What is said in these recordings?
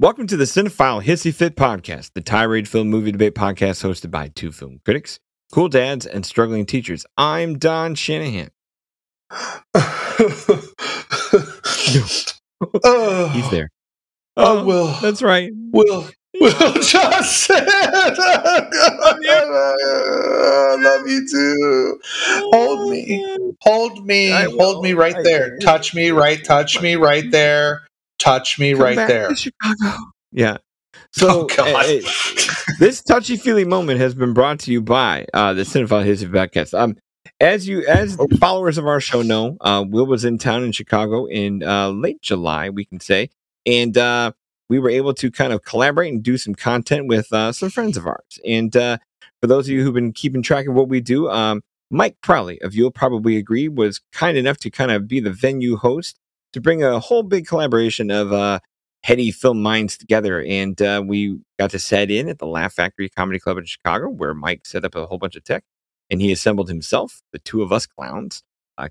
Welcome to the Cinephile Hissy Fit Podcast, the tirade film movie debate podcast hosted by two film critics, cool dads, and struggling teachers. I'm Don Shanahan. He's there. Oh, Will. That's right. Will Johnson. I love you too. Hold me. Hold me. Hold me right there. Touch me right. Touch me right there. Touch me right there. Yeah. So this touchy-feely moment has been brought to you by the Cinephile History Podcast. As followers of our show know, Will was in town in Chicago in late July, we can say, and we were able to kind of collaborate and do some content with some friends of ours. And for those of you who've been keeping track of what we do, Mike Crowley of You'll Probably Agree was kind enough to kind of be the venue host to bring a whole big collaboration of heady film minds together. And we got to set in at the Laugh Factory Comedy Club in Chicago, where Mike set up a whole bunch of tech, and he assembled himself, the two of us clowns,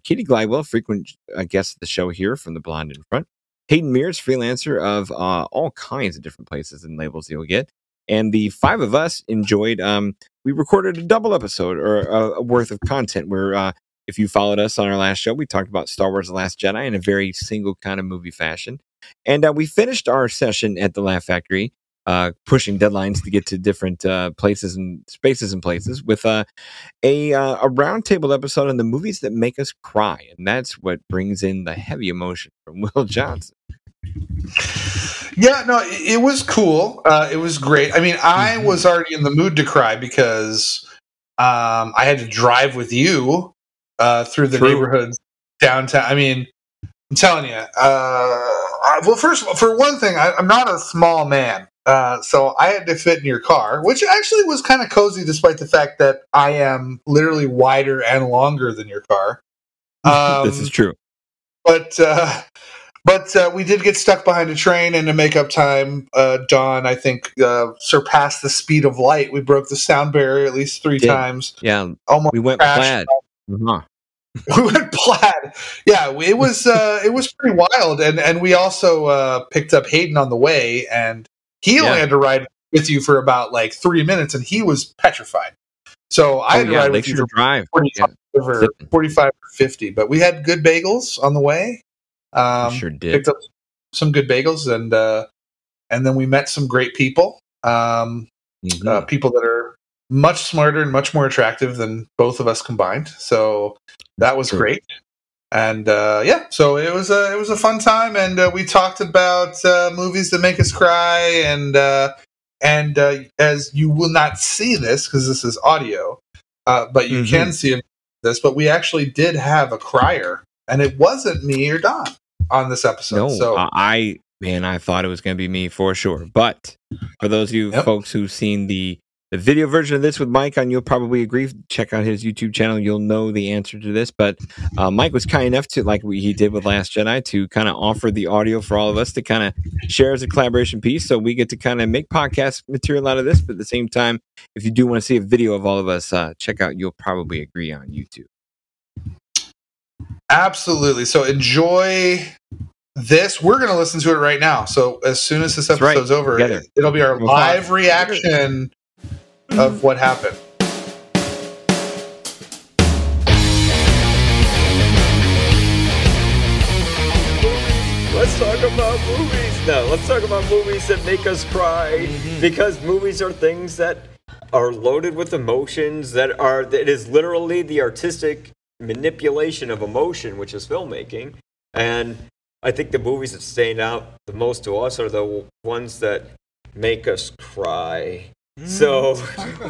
Katie Glidewell, frequent guest of the show here from The Blonde in Front, Hayden Mears, freelancer of all kinds of different places and labels you'll get, and the five of us enjoyed, we recorded a double episode or a worth of content where if you followed us on our last show, we talked about Star Wars The Last Jedi in a very single kind of movie fashion. And we finished our session at the Laugh Factory, pushing deadlines to get to different places and spaces and places with a roundtable episode on the movies that make us cry. And that's what brings in the heavy emotion from Will Johnson. Yeah, no, it was cool. It was great. I mean, I was already in the mood to cry because I had to drive with you through the neighborhood downtown. I mean, I'm telling you, well, first, for one thing, I'm not a small man, so I had to fit in your car, which actually was kind of cozy, despite the fact that I am literally wider and longer than your car. This is true. But we did get stuck behind a train, and to make up time, Dawn, I think, surpassed the speed of light. We broke the sound barrier at least three times. Yeah, we went plaid. Uh-huh. We went plaid. Yeah, it was pretty wild, and we also picked up Hayden on the way, and he only had to ride with you for about like 3 minutes, and he was petrified. So I had to ride with you for 45 or 50, but we had good bagels on the way. Sure did. Picked up some good bagels, and then we met some great people. People that are much smarter and much more attractive than both of us combined. So that was great. And so it was a fun time, and we talked about movies that make us cry, and as you will not see this because this is audio, but you can see this. But we actually did have a crier, and it wasn't me or Don on this episode. No, so I thought it was going to be me for sure. But for those of you folks who've seen the video version of this with Mike on You'll Probably Agree, check out his YouTube channel. You'll know the answer to this. But Mike was kind enough to, like he did with Last Jedi, to kind of offer the audio for all of us to kind of share as a collaboration piece. So we get to kind of make podcast material out of this. But at the same time, if you do want to see a video of all of us, check out You'll Probably Agree on YouTube. Absolutely. So enjoy this. We're going to listen to it right now. So as soon as this episode's over, it'll be our live reaction of what happened. Let's talk about movies now. Let's talk about movies that make us cry, because movies are things that are loaded with emotions that is literally the artistic manipulation of emotion, which is filmmaking. And I think the movies that stand out the most to us are the ones that make us cry. So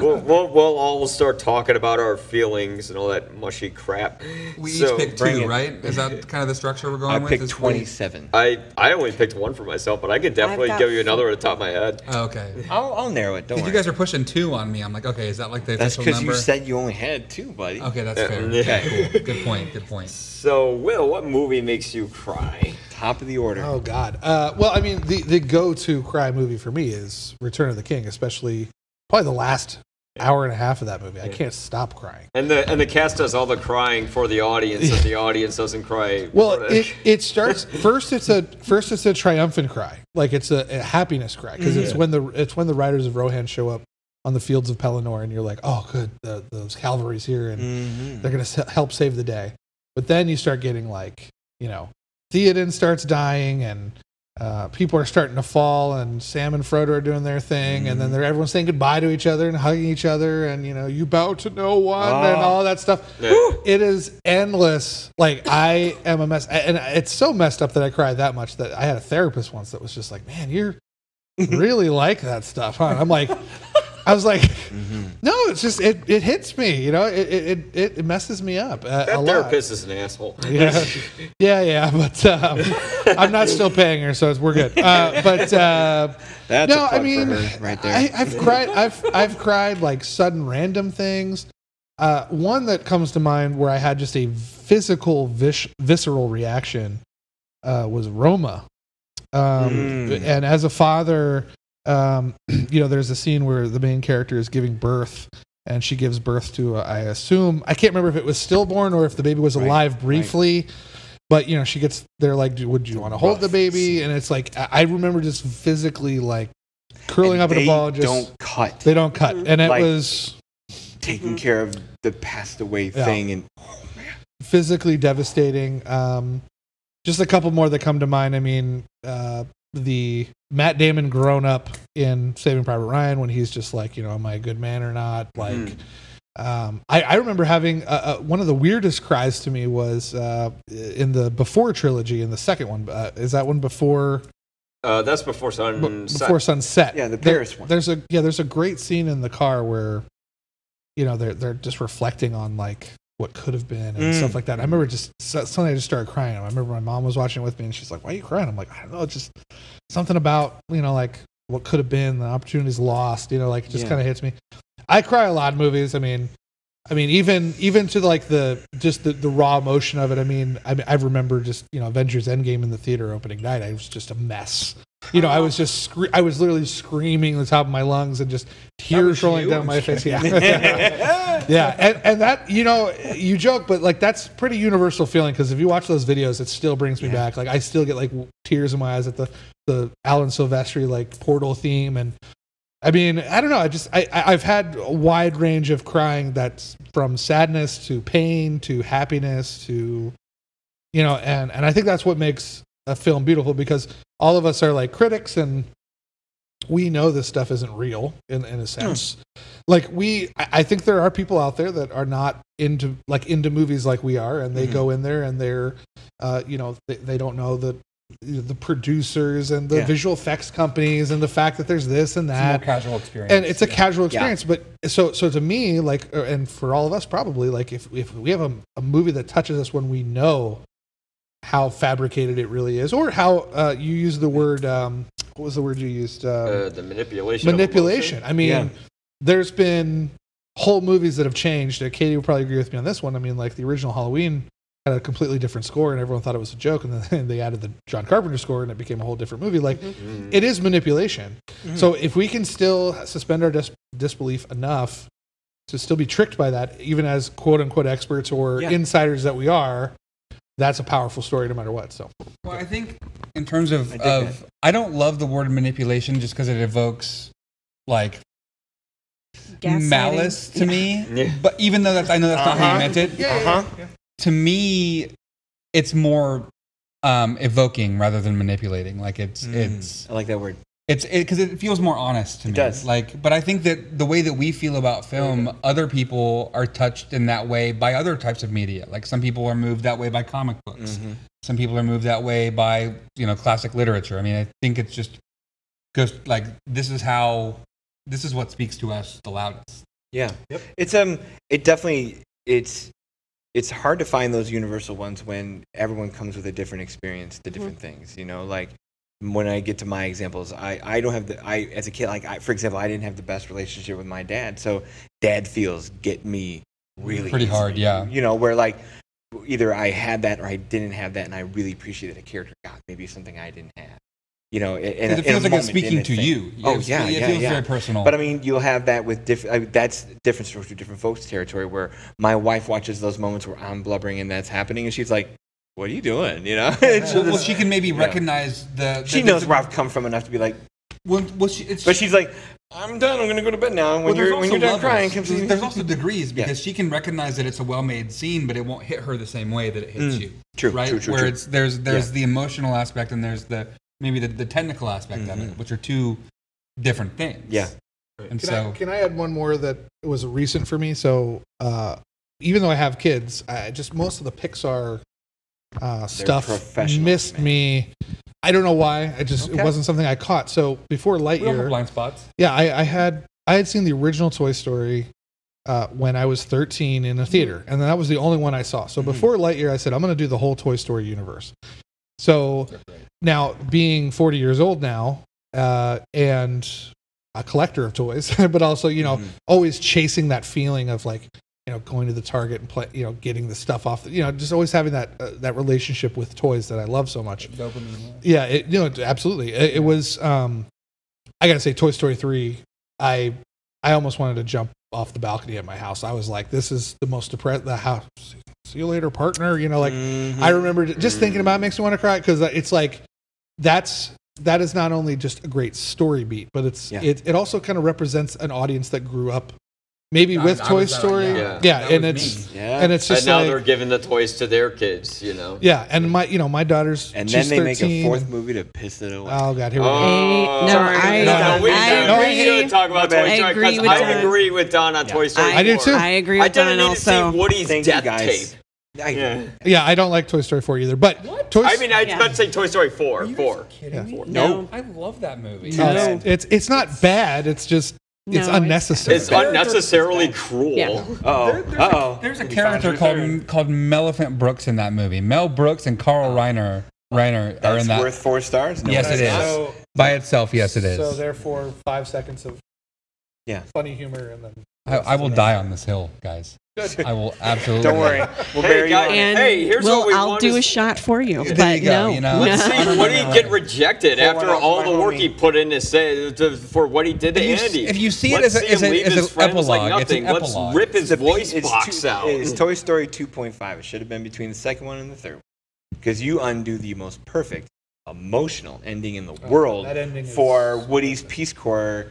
we'll all start talking about our feelings and all that mushy crap. We each picked two, right? Is that kind of the structure we're going with? I picked 27. I only picked one for myself, but I could definitely give you another at the top of my head. Oh, okay. I'll narrow it, don't worry. You guys are pushing two on me. I'm like, okay, is that like the official number? That's because you said you only had two, buddy. Okay, that's fair. Okay, cool. Good point. So, Will, what movie makes you cry? Top of the order. Oh, God. Well, I mean, the go-to cry movie for me is Return of the King, especially probably the last hour and a half of that movie. I can't stop crying. And the cast does all the crying for the audience, and the audience doesn't cry. Well, it starts first. It's a triumphant cry, like it's a happiness cry, because it's when the riders of Rohan show up on the fields of Pelennor, and you're like, oh, good, those cavalry's here, and they're gonna help save the day. But then you start getting Theoden starts dying, and people are starting to fall, and Sam and Frodo are doing their thing, and then everyone's saying goodbye to each other and hugging each other, and you bow to no one and all that stuff. Yeah. It is endless. Like, I am a mess, and it's so messed up that I cried that much that I had a therapist once that was just like, man, you're really like that stuff, huh? And I'm like, I was like, no, it's just it hits me, it messes me up. That therapist is an asshole. Yeah, but I'm not still paying her, so we're good. But that's no, a plug, I mean, for her right there. I've cried like sudden random things. One that comes to mind where I had just a physical visceral reaction was Roma, and as a father. There's a scene where the main character is giving birth, and she gives birth to, I assume, I can't remember if it was stillborn or if the baby was alive briefly, but she gets there like, would you want to hold the baby? And it's like, I remember just physically like curling up in a ball. They don't cut. And it was taking care of the passed away thing. And physically devastating. Just a couple more that come to mind. I mean, the Matt Damon grown up in Saving Private Ryan, when he's just like, am I a good man or not? Like, I remember having one of the weirdest cries to me was in the Before trilogy, in the second one. Is that one before? That's Before Sunset. Before Sunset. Yeah, the Paris one. There's a great scene in the car where, they're just reflecting on like what could have been and stuff like that. I remember just suddenly I just started crying. I remember my mom was watching it with me, and she's like, "Why are you crying?" I'm like, "I don't know. It's just something about like what could have been, the opportunities lost." Like it just kind of hits me. I cry a lot in movies. I mean, even to like the raw emotion of it. I remember just Avengers Endgame in the theater opening night. I was just a mess. I was literally screaming at the top of my lungs and just tears rolling down my face. Yeah. And that, you joke, but like that's pretty universal feeling, because if you watch those videos, it still brings me back. Like I still get like tears in my eyes at the Alan Silvestri like Portal theme. And I mean, I don't know. I've had a wide range of crying, that's from sadness to pain to happiness to, and I think that's what makes a film beautiful, because all of us are like critics, and we know this stuff isn't real in a sense. Like I think there are people out there that are not into movies like we are, and they go in there and they're, they don't know the producers and the visual effects companies and the fact that there's this and that. It's a more casual experience, and it's a casual experience. Yeah. But so to me, like, and for all of us probably, like if we have a movie that touches us when we know how fabricated it really is, or how you use the word, what was the word you used? The manipulation. Manipulation. I mean, there's been whole movies that have changed. Katie will probably agree with me on this one. I mean, like the original Halloween had a completely different score, and everyone thought it was a joke, and then they added the John Carpenter score, and it became a whole different movie. Like, it is manipulation. So if we can still suspend our disbelief enough to still be tricked by that, even as quote-unquote experts or insiders that we are, that's a powerful story no matter what. So, well, I think in terms of I don't love the word manipulation just because it evokes like malice to me. Yeah. But even though I know that's not how you meant it. To me, it's more evoking rather than manipulating. Like it's. I like that word. It's because it feels more honest to me. It does. Like, but I think that the way that we feel about film, other people are touched in that way by other types of media. Like some people are moved that way by comic books. Some people are moved that way by classic literature. I mean, I think it's just like this is what speaks to us the loudest. Yeah. Yep. It's it's hard to find those universal ones when everyone comes with a different experience to different things. Like. When I get to my examples, I don't have as a kid, like for example, I didn't have the best relationship with my dad, so dad feels get me really pretty hard, where like either I had that or I didn't have that, and I really appreciated a character got maybe something I didn't have, you know, in it feels like it's speaking to you. It feels very personal. But I mean, you'll have that with that's difference to different folks' territory, where my wife watches those moments where I'm blubbering and that's happening, and she's like, "What are you doing?" You know. Well, she can maybe recognize the she knows where I've come from enough to be like. But she's like, I'm done. I'm going to go to bed now. And when you're done crying, there's also degrees, because she can recognize that it's a well-made scene, but it won't hit her the same way that it hits you. True. Right. True. It's there's the emotional aspect, and there's maybe the technical aspect of it, which are two different things. Yeah. And can I add one more that was recent for me? So even though I have kids, I just most of the Pixar stuff missed me. I don't know why. It wasn't something I caught. So before Lightyear, we don't have blind spots. Yeah, I had seen the original Toy Story when I was 13 in a theater, and then that was the only one I saw. So before Lightyear, I said I'm going to do the whole Toy Story universe. So now, being 40 years old now, and a collector of toys, but also always chasing that feeling of going to the Target and play, getting the stuff off, just always having that that relationship with toys that I love so much. Dopamine. Yeah, absolutely. It was. I gotta say, Toy Story 3. I almost wanted to jump off the balcony at my house. I was like, this is the most depressed. The house. See you later, partner. I remember just thinking about it makes me want to cry, because it's like that is not only just a great story beat, but it also kind of represents an audience that grew up. Maybe with Toy Story, and it's just, and now they're giving the toys to their kids, Yeah, and my, my daughter's, and then they 13. Make a fourth movie to piss it away. Oh God, here we go. We should talk about Toy Story, because I agree with Don on Toy Story 4. I do too. I agree with Don also. I didn't need to see Woody's death tape. I don't like Toy Story 4 either. But I was about to say Toy Story 4. Are you guys kidding me? No, I love that movie. It's not bad. It's just. It's unnecessary. It's unnecessarily cruel. Yeah. There's a character called Melifant Brooks in that movie. Mel Brooks and Carl Reiner are in that. Worth 4 stars. No, yes, it is. So, by itself, yes, it is. So therefore, 5 seconds of funny humor, and then I will die on this hill, guys. Good. I will absolutely. Don't worry. We'll bury you. And here's what we want. I'll do a shot for you. But let's see. What did he get rejected after all the work he put in for what he did to Andy? If you see it as an epilogue, it's an epilogue. Let's rip his voice box out. It's Toy Story 2.5. It should have been between the second one and the third one, because you undo the most perfect emotional ending in the world for Woody's Peace Corps,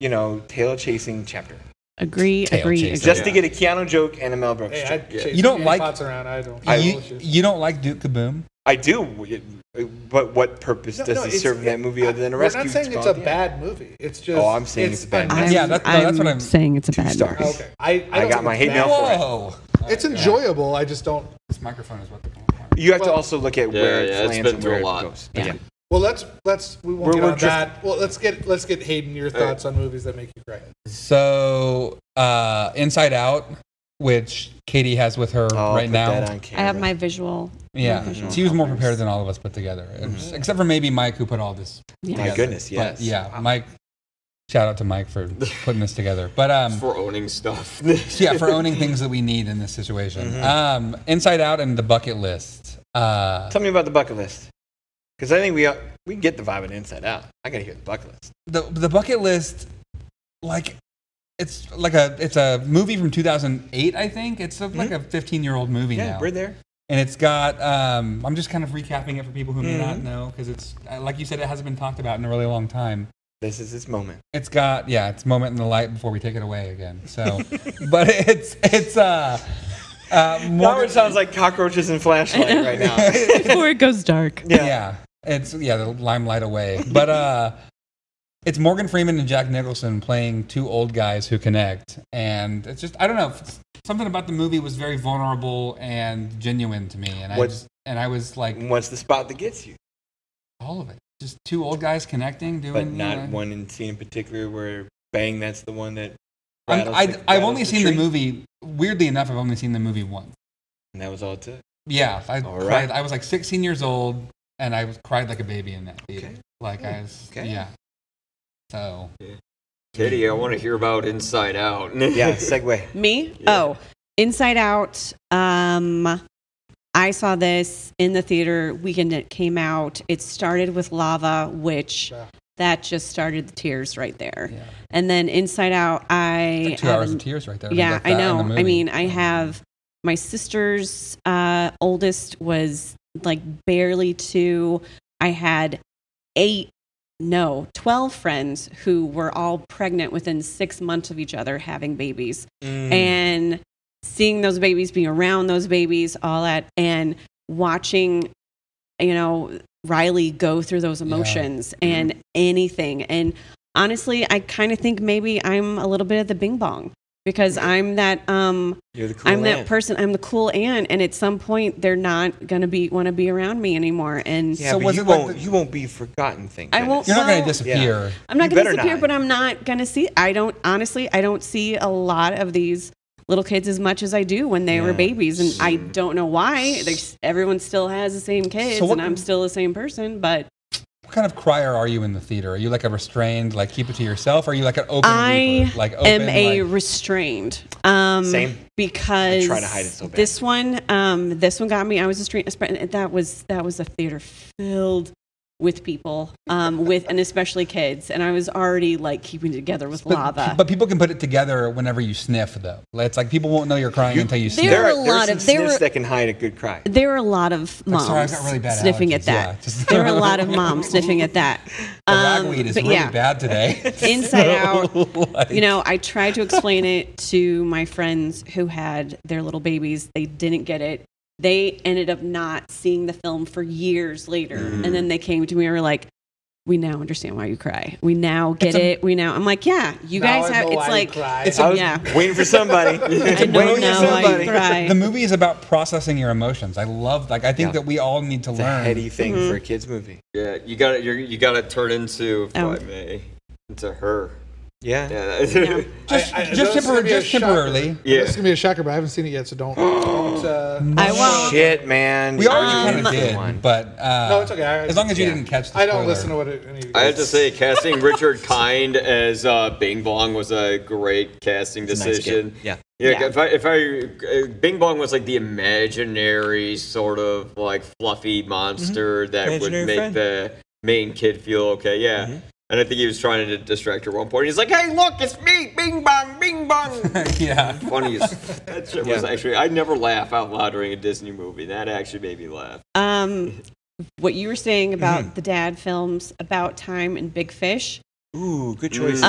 tail chasing chapter. Agree. Just to get a Keanu joke and a Mel Brooks joke. You don't like around, you don't like Duke Kaboom? I do, but what purpose does it serve that movie other than a rescue? I'm not saying it's a bad movie. It's just. Oh, I'm saying it's a bad movie. Yeah, that's what I'm saying. It's a bad movie. 2 stars. Okay. I got my hate mail for it. It's enjoyable. I just don't. This microphone is what the. You have to also look at where it lands and where it goes. Yeah. Well, let's get Hayden your thoughts on movies that make you cry. So, Inside Out, which Katie has with her right now. I have my visual. Yeah, she was more prepared than all of us put together, except for maybe Mike, who put all this. Yeah. My goodness, yes. But, Mike. Shout out to Mike for putting this together. But for owning stuff. For owning things that we need in this situation. Inside Out and The Bucket List. Tell me about The Bucket List. Because I think we get the vibe in Inside Out. I gotta hear The Bucket List. The Bucket List, it's a movie from 2008. I think it's like a 15-year-old movie now. Yeah, we're there. And it's got. I'm just kind of recapping it for people who may not know, because it's like you said, it hasn't been talked about in a really long time. This is its moment. It's got its moment in the light before we take it away again. So, but it's. It sounds like cockroaches and flashlight right now before it goes dark. Yeah. It's the limelight away, but it's Morgan Freeman and Jack Nicholson playing two old guys who connect, and it's just, I don't know, something about the movie was very vulnerable and genuine to me, and I was like, what's the spot that gets you? All of it, just two old guys connecting, doing. But not one scene in particular where bang, that's the one that. I've only seen the movie. Weirdly enough, I've only seen the movie once, and that was all it took. Yeah, I cried. I was like 16 years old. And I cried like a baby in that theater. So. Katie, I want to hear about Inside Out. Segue. Me? Yeah. Oh, Inside Out. I saw this in the theater weekend it came out. It started with Lava, which that just started the tears right there. Yeah. And then Inside Out, I... 2 hours of tears right there. Yeah, I know. I mean, I have... My sister's oldest was like barely two. I had 12 friends who were all pregnant within 6 months of each other having babies. Mm. And... seeing those babies, being around those babies, all that, and watching, you know, Riley go through those emotions and anything. And honestly, I kind of think maybe I'm a little bit of the Bing Bong because I'm that, you're the cool that person. I'm the cool aunt, and at some point, they're not gonna want to be around me anymore. And yeah, so but you won't be forgotten. I won't. You're not gonna disappear. Yeah. I'm not gonna disappear, but I'm not gonna see. I don't see a lot of these little kids as much as I do when they were babies, and I don't know why. Everyone still has the same kids, and I'm still the same person. But what kind of crier are you in the theater? Are you like a restrained, like keep it to yourself? Or are you like an open? I am restrained. Same. Because I try to hide it so bad. This one got me. I was restrained. That was a theater filled with people, and especially kids. And I was already like keeping together with Lava. But people can put it together whenever you sniff, though. It's like people won't know you're crying until you sniff. There are a lot of sniffs that can hide a good cry. There were a lot of moms sniffing at that. Yeah, there were a lot of moms sniffing at that. The ragweed is really bad today. Inside Out, you know, I tried to explain it to my friends who had their little babies. They didn't get it. They ended up not seeing the film for years later. Mm. And then they came to me and were like, we now understand why you cry. We now get it. I'm like, yeah, you guys have, waiting for somebody. I know why you cry. The movie is about processing your emotions. I love, I think that we all need to learn. It's a heady thing for a kid's movie. Yeah, you gotta turn into, into her. Yeah. Just temporarily. Yeah. This is going to be a shocker, but I haven't seen it yet, so don't. I won't. Shit, man. We already kind of did, but no, it's okay. As long as you didn't catch the spoiler. I don't listen to what any of you guys. I have to say, casting Richard Kind as Bing Bong was a great casting decision. Nice yeah. If Bing Bong was like the imaginary sort of like fluffy monster that imaginary would make the main kid feel okay. Yeah. Mm-hmm. And I think he was trying to distract her at one point. He's like, hey, look, it's me, Bing Bong, Bing Bong. Funny as that shit was actually, I never laugh out loud during a Disney movie. That actually made me laugh. What you were saying about the dad films, About Time and Big Fish. Ooh, good choices.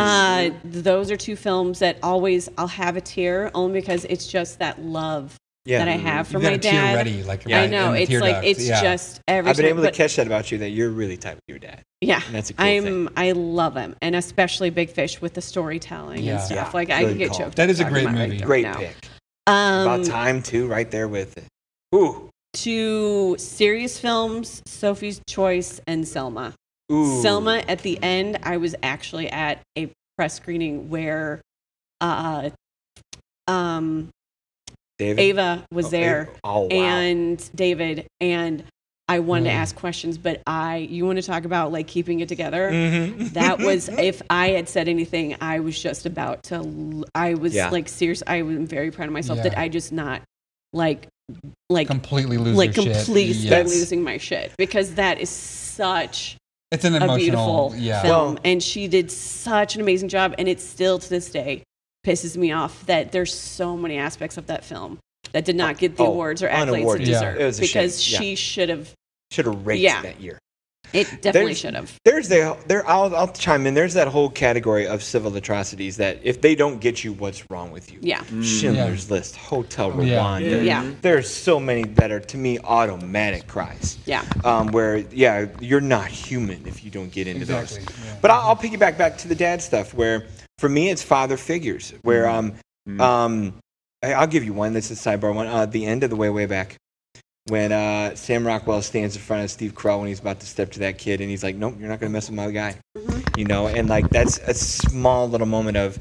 Those are two films that I'll have a tear, only because it's just that love. Yeah. That I have for my dad. Ready, I know it's like ducts. It's just everything. I've been able to catch that about you, that you're really tight with your dad. Yeah, and that's a cool thing. I love him, and especially Big Fish with the storytelling and stuff. Yeah. I could get choked. That is a great movie. Great pick. About Time too, right there with it. Ooh. Two serious films: Sophie's Choice and Selma. Ooh. Selma. At the end, I was actually at a press screening where, Ava was there, and David, and I wanted to ask questions, but you want to talk about keeping it together? Mm-hmm. That was, if I had said anything, I was just about to. I was serious. I was very proud of myself that I just not completely lose losing my shit, because that is such. It's an emotional film, and she did such an amazing job, and it's still to this day. Pisses me off that there's so many aspects of that film that did not get the awards or accolades it deserved. It was a shame. She should have raked that year. It definitely should have. I'll chime in. There's that whole category of civil atrocities that if they don't get you, what's wrong with you? Yeah. Schindler's List, Hotel Rwanda. Yeah. There's so many that are, to me, automatic cries. Yeah. Where you're not human if you don't get into those. Yeah. But I'll piggyback back to the dad stuff where, for me, it's father figures where I'll give you one. This is a sidebar one. The end of The Way Back. When Sam Rockwell stands in front of Steve Carell when he's about to step to that kid, and he's like, "Nope, you're not gonna mess with my guy," you know, and that's a small little moment of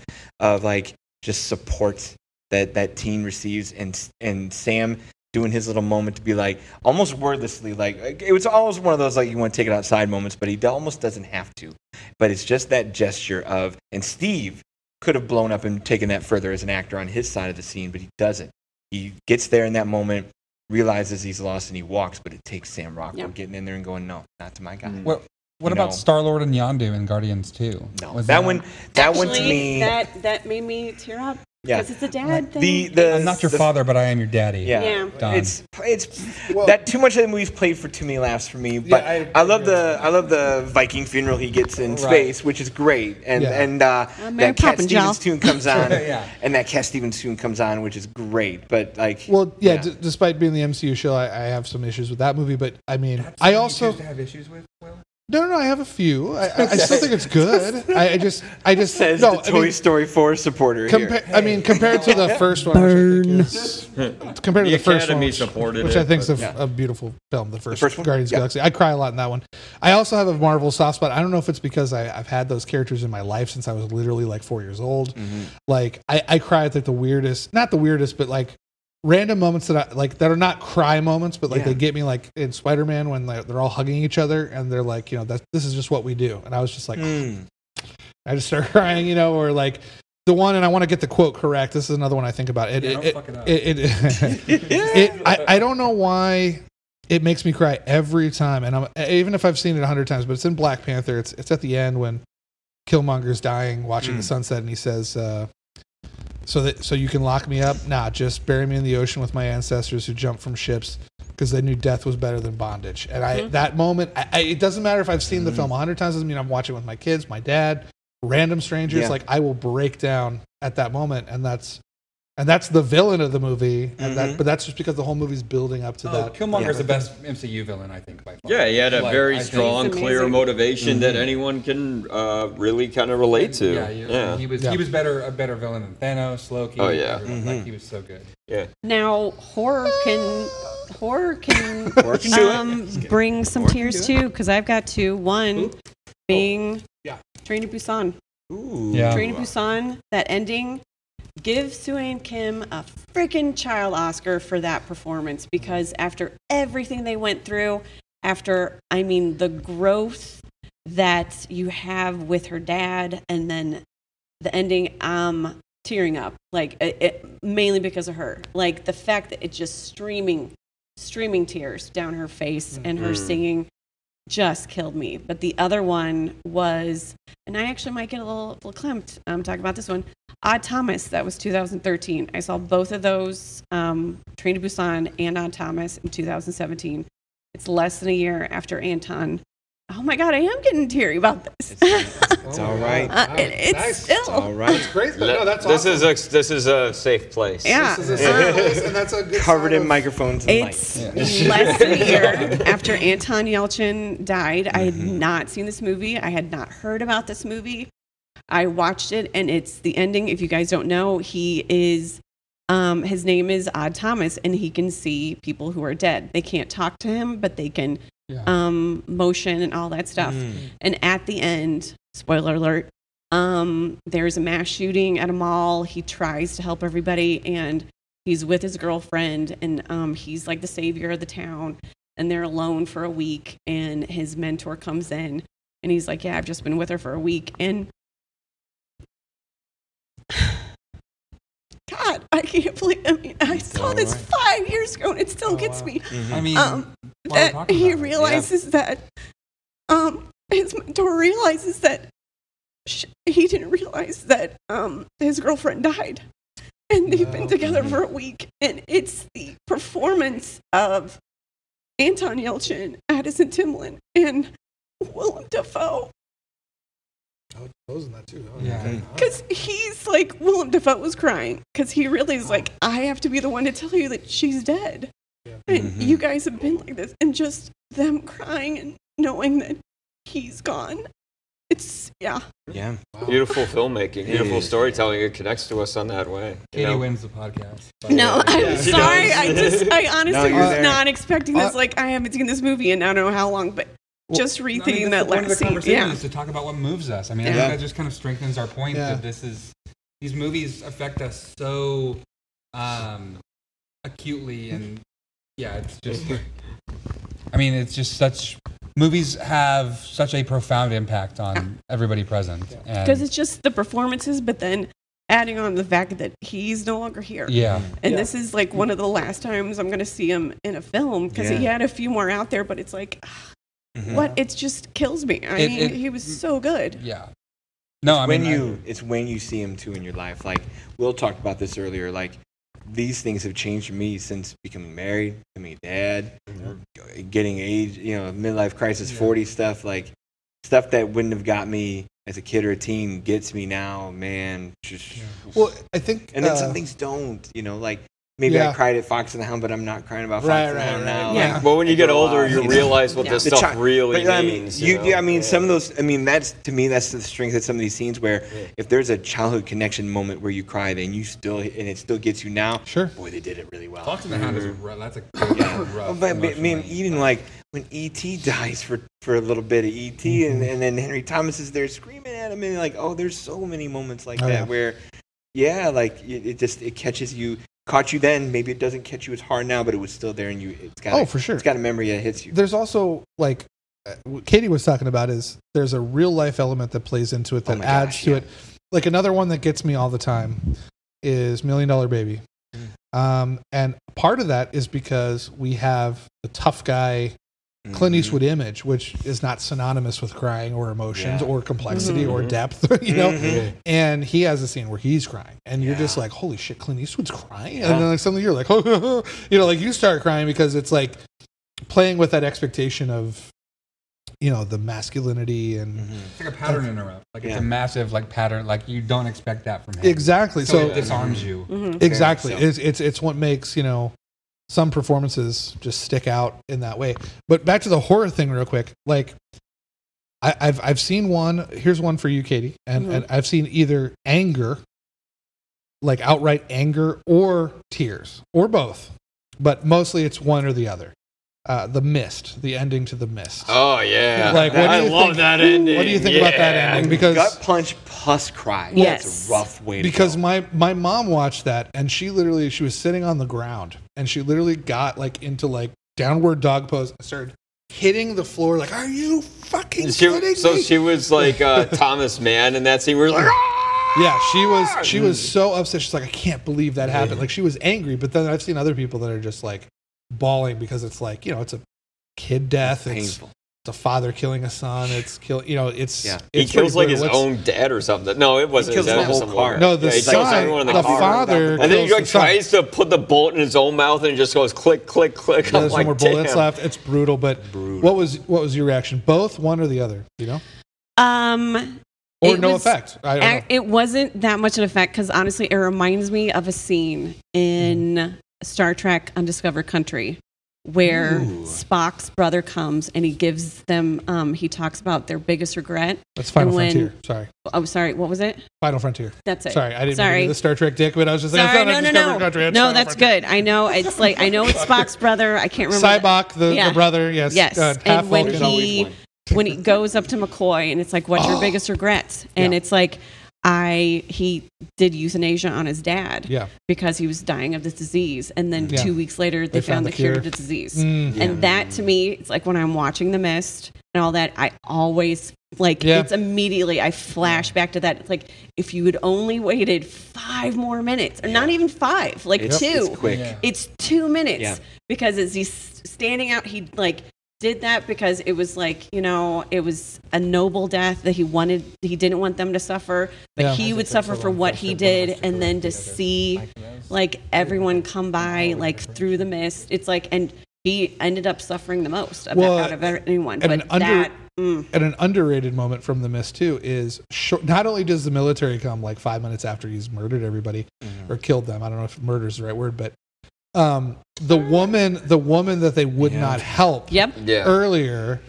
just support that teen receives, and Sam doing his little moment to be almost wordlessly it was always one of those you want to take it outside moments, but he almost doesn't have to, but it's just that gesture of, and Steve could have blown up and taken that further as an actor on his side of the scene, but he doesn't. He gets there in that moment. realizes he's lost and he walks, but it takes Sam Rockwell getting in there and going, no, not to my guy. Well, what about Star-Lord and Yondu in Guardians 2? No, that one to me... That made me tear up. Yeah. Because it's a dad thing. I'm not your father, but I am your daddy. Yeah. It's that too much of the movie's played for too many laughs for me. But I love the Viking funeral he gets in space, which is great. And that Cat Stevens tune comes on, and that Cat Stevens tune comes on, which is great. But like, despite being the MCU show, I have some issues with that movie. But I mean, I also have issues with. No, I have a few. I still think it's good. I just says no, the Toy Story 4 supporter here. I mean, compared to the first one, which I think is a beautiful film, the first Guardians of the Galaxy. I cry a lot in that one. I also have a Marvel soft spot. I don't know if it's because I've had those characters in my life since I was literally like 4 years old. Mm-hmm. Like I cry at like not the weirdest, but like random moments that I like that are not cry moments, but like they get me, like in Spider-Man when they're all hugging each other and they're like, you know, this is just what we do. And I was just like, I just start crying, you know, or like the one, and I want to get the quote correct. This is another one I think about. I don't know why it makes me cry every time. And even if I've seen it 100 times, but it's in Black Panther. It's at the end when Killmonger's dying, watching the sunset. And he says, So you can lock me up? Nah, just bury me in the ocean with my ancestors who jumped from ships because they knew death was better than bondage. And that moment, it doesn't matter if I've seen the film 100 times. Doesn't mean I'm watching it with my kids, my dad, random strangers. Yeah. Like I will break down at that moment, and that's the villain of the movie. And but that's just because the whole movie's building up to that. Killmonger's the best MCU villain, I think, by far. Yeah, he had a very strong, clear motivation that anyone can really kind of relate to. Yeah. He was a better villain than Thanos, Loki. Oh yeah, like, he was so good. Yeah. Now horror can bring some tears too, because I've got two. One being Train to Busan. Ooh. Yeah. Train to Busan. That ending. Give Soo-Ann Kim a freaking child Oscar for that performance, because after everything they went through, the growth that you have with her dad, and then the ending, tearing up, like it, mainly because of her. Like the fact that it's just streaming tears down her face and her singing just killed me. But the other one was, and I actually might get a little clamped talking about this one, Odd Thomas. That was 2013. I saw both of those, Train to Busan and Odd Thomas, in 2017. It's less than a year after Anton. Oh my God, I am getting teary about this. It's all right. It's all right. It's great. No, that's awesome. This is a safe place. Yeah. This is a safe place, and that's a good covered in microphones and lights. It's less than a year after Anton Yelchin died. I had not seen this movie. I had not heard about this movie. I watched it, and it's the ending. If you guys don't know, he is, his name is Odd Thomas, and he can see people who are dead. They can't talk to him, but they can motion and all that stuff. And at the end, spoiler alert, there's a mass shooting at a mall. He tries to help everybody, and he's with his girlfriend, and he's like the savior of the town, and they're alone for a week, and his mentor comes in, and he's like, yeah, I've just been with her for a week, and God, I can't believe. I mean, I saw this 5 years ago, and it still gets me. I mean, that he realizes that his mentor realizes that he didn't realize that his girlfriend died, and they've been together for a week. And it's the performance of Anton Yelchin, Addison Timlin, and Willem Dafoe. I was posing that too. Because he's like, Willem Dafoe was crying because he really is like, I have to be the one to tell you that she's dead. Yeah. And you guys have been like this, and just them crying and knowing that he's gone. It's wow. Beautiful filmmaking, beautiful storytelling. It connects to us on that way. Katie wins the podcast. No, I'm sorry. I honestly was not expecting this. Like, I haven't seen this movie in I don't know how long, but. Just rethinking that last scene. Is to talk about what moves us. I mean, I think that just kind of strengthens our point that these movies affect us so acutely, and it's just. I mean, it's just such. Movies have such a profound impact on everybody present. Because it's just the performances, but then adding on the fact that he's no longer here. Yeah. And this is like one of the last times I'm going to see him in a film, because he had a few more out there, but it's like, what? It just kills me. I mean, he was so good. Yeah. No, it's when you see him too in your life. Like, Will talked about this earlier. Like, these things have changed for me since becoming married, becoming a dad, getting age, you know, midlife crisis, 40 stuff. Like, stuff that wouldn't have got me as a kid or a teen gets me now, man. Well, I think, and then some things don't, you know, like maybe I cried at Fox and the Hound, but I'm not crying about Fox and the Hound now. Yeah. Like, but when you get older, you realize what this stuff really means. Some of those. I mean, that's to me, that's the strength of some of these scenes where if there's a childhood connection moment where you cried and you still, and it still gets you now. Sure. Boy, they did it really well. Fox and the Hound is rough. That's a rough. But I mean, even like when E.T. dies for a little bit of E.T. and then Henry Thomas is there screaming at him, and like, oh, there's so many moments like that where, like it catches you. Caught you then, maybe it doesn't catch you as hard now, but it was still there, and it's got for sure. It's got a memory that hits you. There's also, like, what Katie was talking about is there's a real life element that plays into it that adds to it. Like, another one that gets me all the time is $1 Million Baby. And part of that is because we have the tough guy Clint Eastwood image, which is not synonymous with crying or emotions or complexity or depth, you know. And he has a scene where he's crying, and you're just like, "Holy shit, Clint Eastwood's crying!" And then like suddenly you're like, "Oh," you know, like you start crying because it's like playing with that expectation of, you know, the masculinity and it's like a pattern interrupt, like it's a massive like pattern, like you don't expect that from him. Exactly, so it disarms you. Exactly, it's what makes, you know, some performances just stick out in that way. But back to the horror thing real quick. Like, I've seen one. Here's one for you, Katie. And I've seen either anger, like outright anger, or tears, or both. But mostly it's one or the other. The Mist, the ending to The Mist. Oh yeah, like I love that ending. What do you think about that ending? Because gut punch plus cry. Yes, that's a rough way. Because my mom watched that, and she was sitting on the ground, and she literally got like into like downward dog pose and started hitting the floor. Like, are you fucking kidding me? So she was like Thomas Mann in that scene. We're like, ah! Yeah, she was so upset. She's like, I can't believe that happened. Like, she was angry. But then I've seen other people that are just like bawling because it's like, you know, it's a kid death, it's painful. It's a father killing a son, he kills like his own dad or something. No, it wasn't. He kills the whole car. No, the son, the father, and then he like tries to put the bullet in his own mouth and it just goes click, click, click. There's no more bullets left. It's brutal. But what was your reaction? Both, one or the other? You know, or no effect. I don't know. It wasn't that much an effect because honestly, it reminds me of a scene in Star Trek Undiscovered Country where Spock's brother comes and he gives them he talks about their biggest regret. That's Frontier. Sorry. Oh, sorry. What was it? Final Frontier. That's it. Sorry, I didn't mean to be the Star Trek dick, but I was just like, Undiscovered Country. No, that's Frontier. Good. I know. It's like, I know it's Spock's brother. I can't remember. Cybok, the brother. Yes. Yes. And when he goes up to McCoy and it's like, what's your biggest regrets? And it's like, he did euthanasia on his dad because he was dying of this disease, and then 2 weeks later they found the cure to the disease. And that to me, it's like when I'm watching The Mist and all that, I always like it's immediately I flash back to that. It's like if you had only waited 5 more minutes, or not even 5, like it's 2. It's quick. It's 2 minutes because as he's standing out, he like did that because it was like, you know, it was a noble death that he didn't want them to suffer, but he would suffer for what he did. And then to see like everyone come by like through the mist, it's like, and he ended up suffering the most out of anyone. But an underrated moment from The Mist too is not only does the military come like 5 minutes after he's murdered everybody or killed them, I don't know if murder is the right word, but the woman that they would not help earlier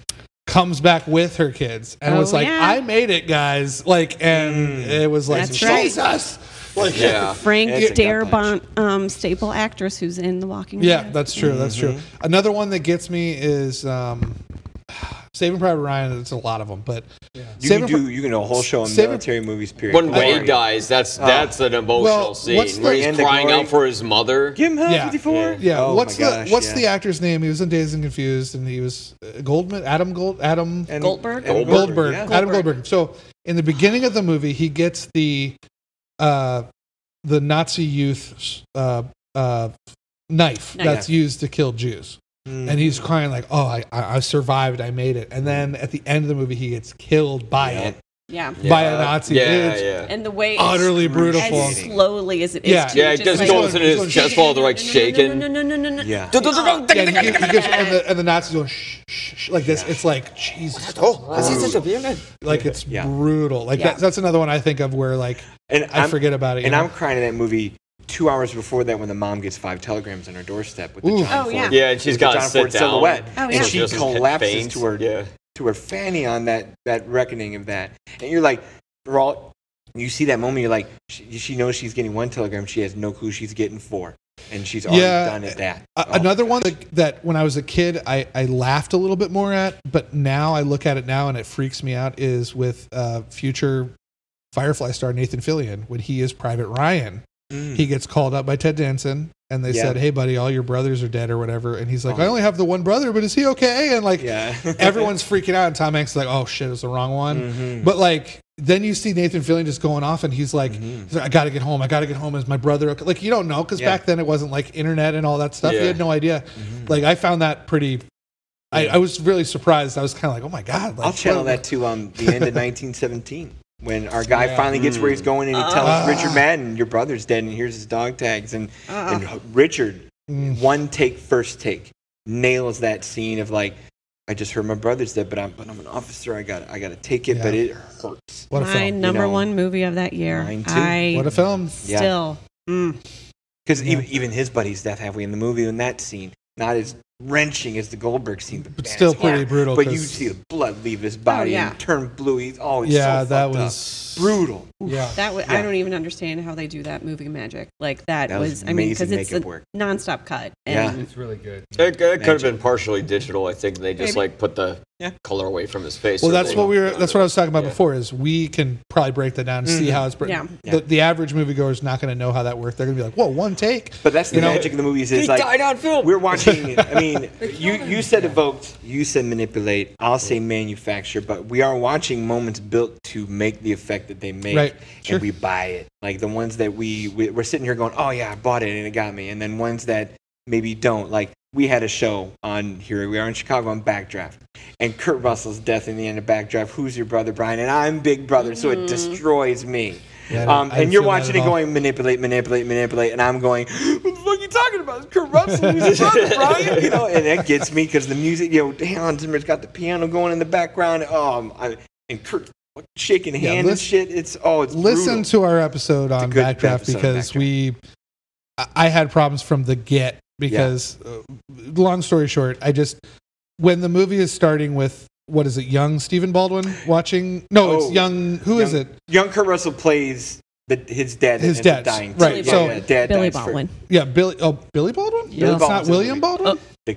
comes back with her kids and was like, I made it, guys. Like, and it was like, Jesus. Like, Frank Darabont, staple actress who's in The Walking Dead. Yeah, that's true. That's true. Another one that gets me is Saving Private Ryan. It's a lot of them, but you can do a whole show on military movies. Period. When Wade dies, that's an emotional scene where he's crying out for his mother. Give him Hell 54. Yeah. Oh, what's the actor's name? He was in Dazed and Confused, and he was Adam Goldberg. So in the beginning of the movie, he gets the the Nazi youth's knife that's used to kill Jews. Mm. And he's crying like, oh, I survived, I made it. And then at the end of the movie, he gets killed by it. Yeah. By a Nazi. Yeah, yeah. And the way it's utterly brutal. As slowly as it is. Yeah, yeah, just goes in his chest while they're like shaking. Yeah. And the Nazis going shh, shh, like this. It's like, Jesus. Oh, like it's brutal. Like that's another one I think of where like I forget about it. And I'm crying in that movie 2 hours before that when the mom gets 5 telegrams on her doorstep with the John Ford. Yeah, and she's got John Ford silhouette. And she collapses to her. Yeah. To her fanny on that reckoning of that, and you're like, you see that moment, you're like, she knows she's getting 1 telegram, she has no clue she's getting 4, and she's already done at that. Another one that when I was a kid, I laughed a little bit more at, but now I look at it now and it freaks me out. Is with future Firefly star Nathan Fillion when he is Private Ryan, he gets called up by Ted Danson. And they said, hey, buddy, all your brothers are dead or whatever. And he's like, I only have the 1 brother, but is he okay? And, like, everyone's freaking out. And Tom Hanks is like, oh, shit, it's the wrong one. Mm-hmm. But, like, then you see Nathan Fillion just going off, and he's like, I got to get home. I got to get home. Is my brother okay? Like, you don't know, because back then it wasn't, like, internet and all that stuff. You had no idea. Mm-hmm. Like, I found that pretty... I was really surprised. I was kind of like, oh, my God. Like, I'll channel that to the end of 1917. When our guy finally gets where he's going and he tells Richard Madden, your brother's dead and here's his dog tags. And Richard, first take, nails that scene of like, I just heard my brother's dead, but I'm an officer. I gotta take it, but it hurts. What a film. My number one movie of that year. Mine too. What a film. Still. Because even his buddy's death halfway in the movie in that scene, not as wrenching as the Goldberg scene, but still pretty brutal. But you see the blood leave his body and turn blue. He's always so fucked up. Brutal. Yeah, that was. Yeah. I don't even understand how they do that movie magic. Like that was. I mean, because it's a nonstop cut. And it's really good. It could have been partially digital. I think they just like put the color away from his face. Well, that's what we were. That's what I was talking about before. Is we can probably break that down and see how it's. The average moviegoer is not going to know how that worked. They're going to be like, whoa, 1 take. But that's the magic of the movies. Is like died on film. We're watching. I mean. You said evoked, you said manipulate, I'll say manufacture, but we are watching moments built to make the effect that they make, and we buy it. Like the ones that we're sitting here going, oh yeah, I bought it and it got me, and then ones that maybe don't. Like we had a show on here, we are in Chicago on Backdraft, and Kurt Russell's death in the end of Backdraft, who's your brother, Brian? And I'm Big Brother, so it destroys me. Yeah, and you're watching it going, manipulate, manipulate, manipulate, and I'm going, what the fuck are you talking about? It's Kurt Russell, who's his brother, Brian? You know, and that gets me because the music, you know, Alan Zimmer's got the piano going in the background, and Kurt shaking hands and shit. It's listen brutal. To our episode on Backdraft because I had problems from the get because, long story short, when the movie is starting with, what is it? Young Stephen Baldwin watching? No, it's young. Is it? Young Kurt Russell plays his dad. His dad dying. Right. So dad Billy Baldwin. Yeah, Billy. Oh, Billy Baldwin. Yeah. It's not William Baldwin. The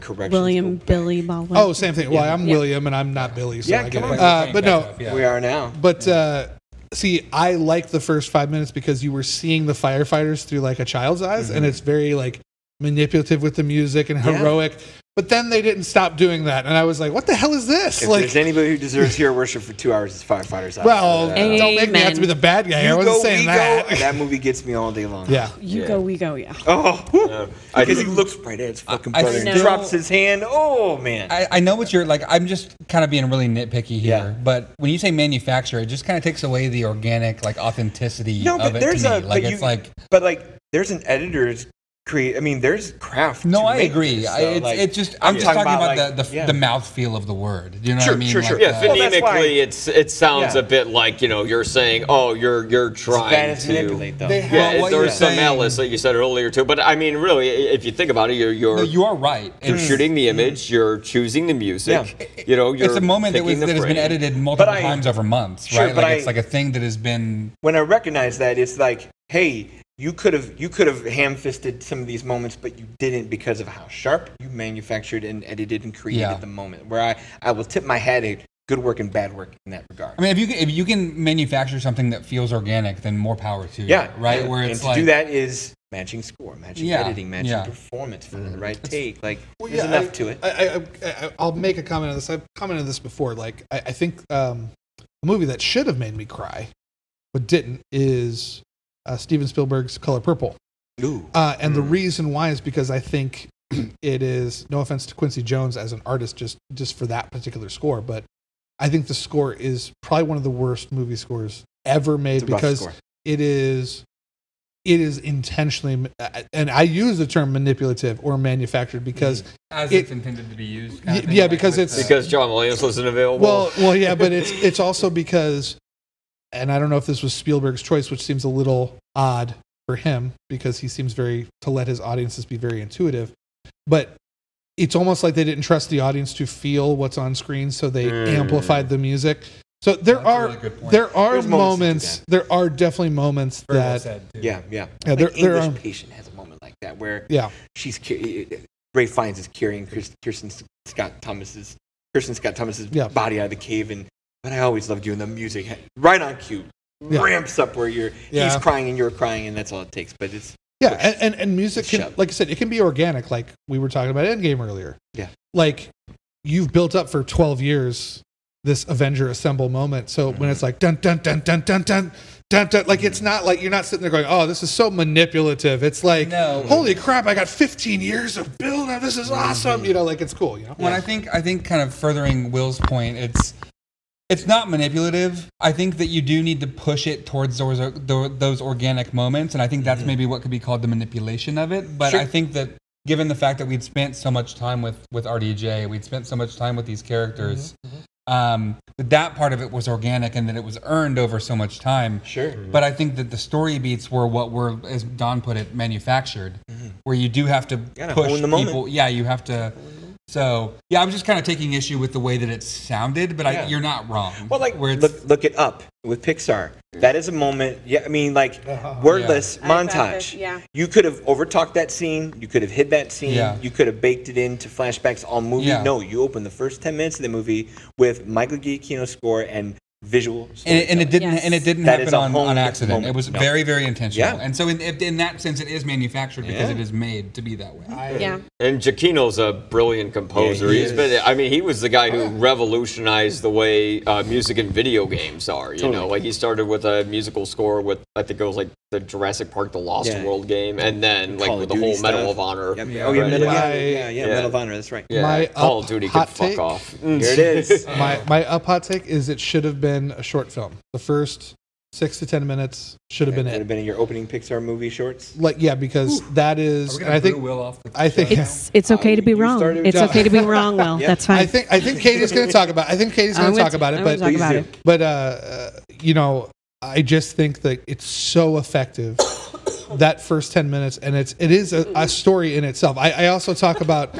correction. William Billy Baldwin. Oh, same thing. Yeah. Well, I'm William and I'm not Billy, so I get it. But no, we are now. But see, I like the first 5 minutes because you were seeing the firefighters through like a child's eyes, and it's very like manipulative with the music and heroic. Yeah. But then they didn't stop doing that, and I was like, "What the hell is this?" If there's anybody who deserves hero worship for 2 hours, it's firefighters. Well, don't make me have to be the bad guy. I wasn't saying that. That movie gets me all day long. Yeah, we go, yeah. Oh, because he looks right at his fucking brother and drops his hand. Oh man, I know what you're like. I'm just kind of being really nitpicky here, but when you say manufacture, it just kind of takes away the organic, like authenticity of it to me. There's an editor's. I mean, there's craft. No, I agree. So, I'm just talking about the mouthfeel of the word. You know what I mean? Sure. Yeah, phonemically, it sounds a bit like, you know, you're saying, oh, you're trying to manipulate them. There's some malice that you said earlier too. But I mean, really, if you think about it, you are right. You're shooting the image. You're choosing the music. Yeah. You know, it's a moment that has been edited multiple times over months, right? Like it's like a thing that has been. When I recognize that, it's like, hey. You could have ham-fisted some of these moments, but you didn't because of how sharp you manufactured and edited and created the moment. Where I will tip my hat at good work and bad work in that regard. I mean, if you can manufacture something that feels organic, then more power to you. Yeah, right. Where it's to do that is matching score, matching editing, matching performance for the right take. Like there's enough to it. I'll make a comment on this. I've commented on this before. Like I think a movie that should have made me cry but didn't, is Steven Spielberg's Color Purple. Ooh. And the reason why is because I think it is, no offense to Quincy Jones as an artist, just for that particular score, but I think the score is probably one of the worst movie scores ever made, because it is intentionally, and I use the term manipulative or manufactured, because as it's intended to be used. Yeah, because it's because John Williams wasn't available. Well, yeah, but it's also because, and I don't know if this was Spielberg's choice, which seems a little odd for him, because he seems very to let his audiences be very intuitive, but it's almost like they didn't trust the audience to feel what's on screen, so they amplified the music. So there are definitely moments that English Patient has a moment like that where she's Ralph Fiennes is carrying Kirsten Scott Thomas's body out of the cave, and "But I Always Loved You," and the music right on cue ramps up where you're he's crying and you're crying, and that's all it takes. But it's and music can, like I said, it can be organic, like we were talking about Endgame earlier. Yeah. Like, you've built up for 12 years this Avenger Assemble moment. So when it's like dun dun dun dun dun dun dun dun, like it's not like you're not sitting there going, "Oh, this is so manipulative." It's like, "Holy crap, I got 15 years of build up. This is awesome." You know, like it's cool, you know. Well, I think kind of furthering Will's point, it's not manipulative. I think that you do need to push it towards those organic moments, and I think that's maybe what could be called the manipulation of it. But I think that given the fact that we'd spent so much time with RDJ, we'd spent so much time with these characters, but that part of it was organic, and that it was earned over so much time. Sure. But I think that the story beats were what were, as Don put it, manufactured, where you do have to push the people. Yeah, you have to. So, yeah, I'm just kind of taking issue with the way that it sounded, but you're not wrong. Well, like, look it up with Pixar. That is a moment, I mean, like, wordless montage. You could have overtalked that scene. You could have hid that scene. Yeah. You could have baked it into flashbacks all movie. Yeah. No, you open the first 10 minutes of the movie with Michael Giacchino's score and visual story. And it didn't happen on accident. Moment. It was very, very intentional. Yeah. And so in that sense, it is manufactured because it is made to be that way. And Giacchino's a brilliant composer. He was the guy who revolutionized the way music and video games are. You know, like he started with a musical score with, I think it was like the Jurassic Park, the Lost World game, and then like with the whole stuff. Medal of Honor. Yep. Yeah. Oh, yeah, right. Medal of Honor, that's right. Yeah. My Call of Duty could fuck off. Here it is. My hot take is it should have been a short film. The first 6 to 10 minutes should have been it. Would have been in your opening Pixar movie shorts. Like because that is. And I think Will off the it's okay to be wrong. It's okay to be wrong. Will, that's fine. I think Katie's going to talk about. I think Katie's going to talk about it. But you know, I just think that it's so effective that first 10 minutes, and it is a story in itself. I also talk about.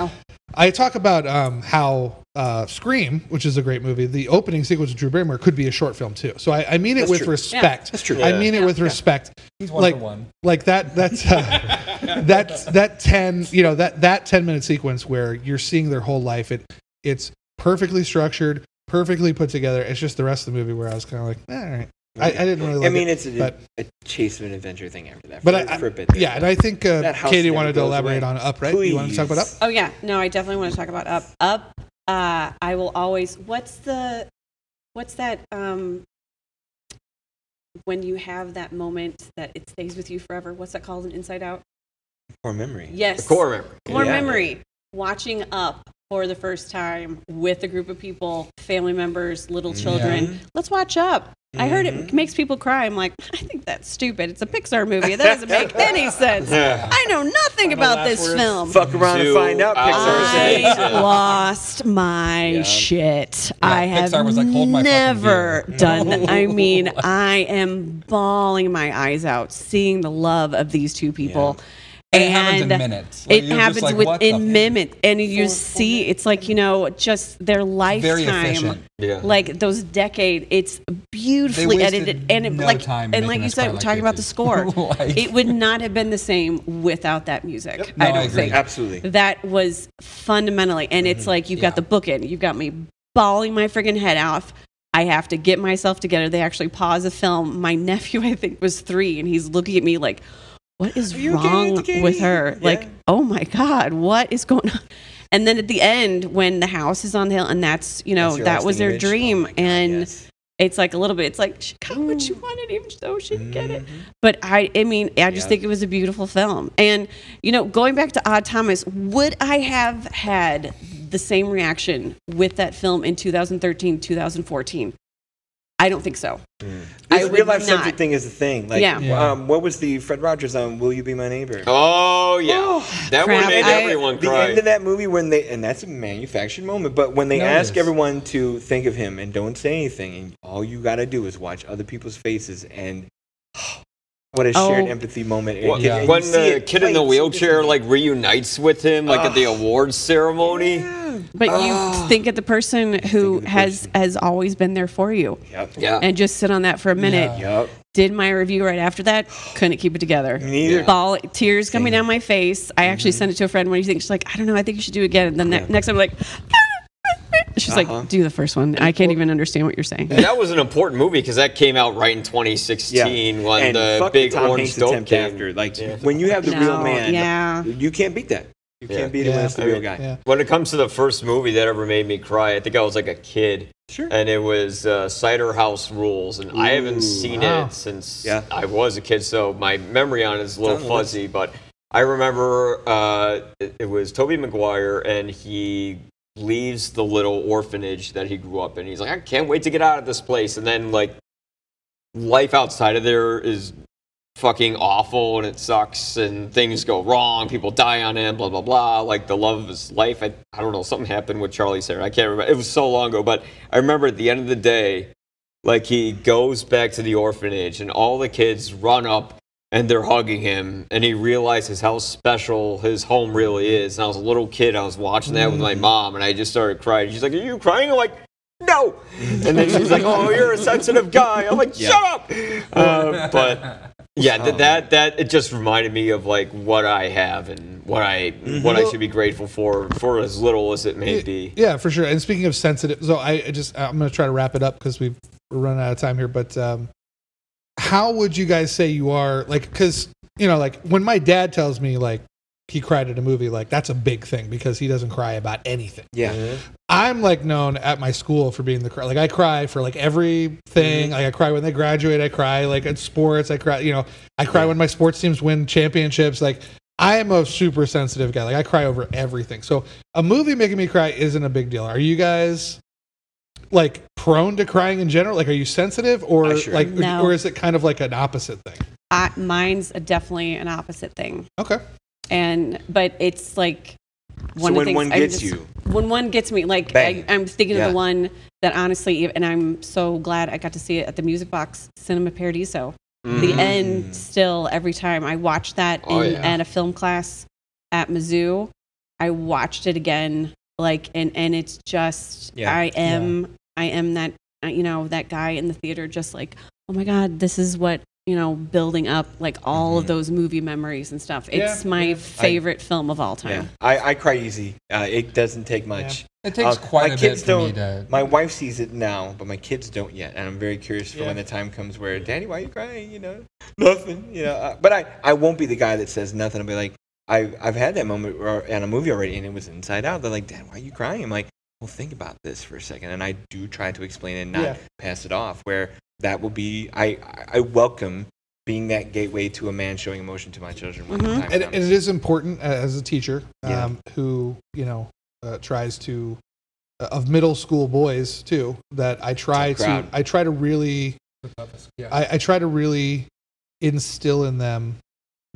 I talk about how Scream, which is a great movie, the opening sequence of Drew Barrymore could be a short film too. So I mean it with respect. That's true. I mean it with respect. He's one for one. Like that 10, you know, that 10-minute sequence where you're seeing their whole life. It's perfectly structured, perfectly put together. It's just the rest of the movie where I was kind of like, all right. I didn't really like it. I mean, it's a chase of an adventure thing after that. And I think Katie wanted to elaborate on Up, right? Please. You want to talk about Up? Oh, yeah. No, I definitely want to talk about Up. Up, I will always... What's that... when you have that moment that it stays with you forever, what's that called in Inside Out? Core memory. Yes. The core memory. Core memory. Watching Up for the first time with a group of people, family members, little children. Yeah. Let's watch Up. I heard it makes people cry. I'm like, I think that's stupid. It's a Pixar movie. That doesn't make any sense. I know nothing about this film. Fuck around and find out. Pixar lost my shit. Yeah, I have Pixar was like, hold my never done that. I mean, I am bawling my eyes out seeing the love of these two people. Yeah. And it happens in minutes. Like, it happens like, within minutes. And you see, it's like, you know, just their lifetime. Very efficient. Yeah. Like those decade, it's beautifully edited. And like you said, we're talking about the score. It would not have been the same without that music. Yep. No, I agree. Think. Absolutely. That was fundamentally. And it's like, you've got the bookend. You've got me bawling my friggin' head off. I have to get myself together. They actually pause a film. My nephew, I think, was 3, and he's looking at me like, what is wrong with her? Yeah. Like, oh my God, what is going on? And then at the end, when the house is on the hill, and that's, you know, that was their dream. Oh God, and It's like a little bit, it's like she got what she wanted, even though she didn't get it. But I just think it was a beautiful film. And, you know, going back to Odd Thomas, would I have had the same reaction with that film in 2013, 2014? I don't think so. This real life subject thing is a thing. Like, what was the Fred Rogers on Will You Be My Neighbor? Oh, yeah. Oh, that one made everyone cry. The end of that movie when they, and that's a manufactured moment, but when they ask everyone to think of him and don't say anything, and all you got to do is watch other people's faces, and what a shared empathy moment. Well, and when the kid in the wheelchair like reunites with him like at the awards ceremony. But you think of the person who has always been there for you. And just sit on that for a minute. Did my review right after that. Couldn't keep it together. Ball, tears coming down my face. I actually sent it to a friend. What do you think? She's like, I don't know. I think you should do it again. And then next I'm like... She's like, do the first one. I can't even understand what you're saying. And that was an important movie because that came out right in 2016 when and the big Tom Orange Hanks dope came. After. Like, when you have the real man, you can't beat that. You can't beat him when it's the real guy. When it comes to the first movie that ever made me cry, I think I was like a kid. And it was Cider House Rules, and I haven't seen it since I was a kid, so my memory on it is a little fuzzy. But I remember it was Tobey Maguire, and he... leaves the little orphanage that he grew up in. He's like, I can't wait to get out of this place. And then, like, life outside of there is fucking awful and it sucks and things go wrong. People die on it, blah, blah, blah. Like, the love of his life. I don't know. Something happened with Charlie Theron. I can't remember. It was so long ago. But I remember at the end of the day, like, he goes back to the orphanage and all the kids run up and they're hugging him, and he realizes how special his home really is. And I was a little kid, I was watching that with my mom, and I just started crying. She's like, are you crying? I'm like, no! And then she's like, oh, you're a sensitive guy. I'm like, shut up! But, yeah, it just reminded me of, like, what I have and what I should be grateful for as little as it may be. Yeah, for sure. And speaking of sensitive, so I'm going to try to wrap it up because we've run out of time here, but... how would you guys say you are, like, because, you know, like, when my dad tells me, like, he cried at a movie, like, that's a big thing because he doesn't cry about anything. I'm, like, known at my school for being the cry. Like, I cry for, like, everything. Like, I cry when they graduate. I cry, like, at sports. I cry, you know, I cry when my sports teams win championships. Like, I am a super sensitive guy. Like, I cry over everything. So a movie making me cry isn't a big deal. Are you guys... like prone to crying in general? Like, are you sensitive, or like, no. Or is it kind of like an opposite thing? Mine's definitely an opposite thing. Okay. And but it's like one so of the things. When one gets you. When one gets me, like I'm thinking of the one that honestly, and I'm so glad I got to see it at the Music Box Cinema Paradiso. The end still every time I watched that in a film class at Mizzou. I watched it again. Like, and it's just, I am that, you know, that guy in the theater just like, oh my God, this is what, you know, building up like all of those movie memories and stuff. It's my favorite film of all time. I cry easy. It doesn't take much. It takes quite a bit for me to... My wife sees it now, but my kids don't yet. And I'm very curious for when the time comes where, Daddy, why are you crying? You know, nothing, you know. But I won't be the guy that says nothing. I'll be like, I've had that moment on a movie already, and it was Inside Out. They're like, Dad, why are you crying? I'm like, well, think about this for a second. And I do try to explain it and not pass it off, where that will be, I welcome being that gateway to a man showing emotion to my children. And it is important as a teacher who, you know, tries to, of middle school boys too, that I try to really instill in them.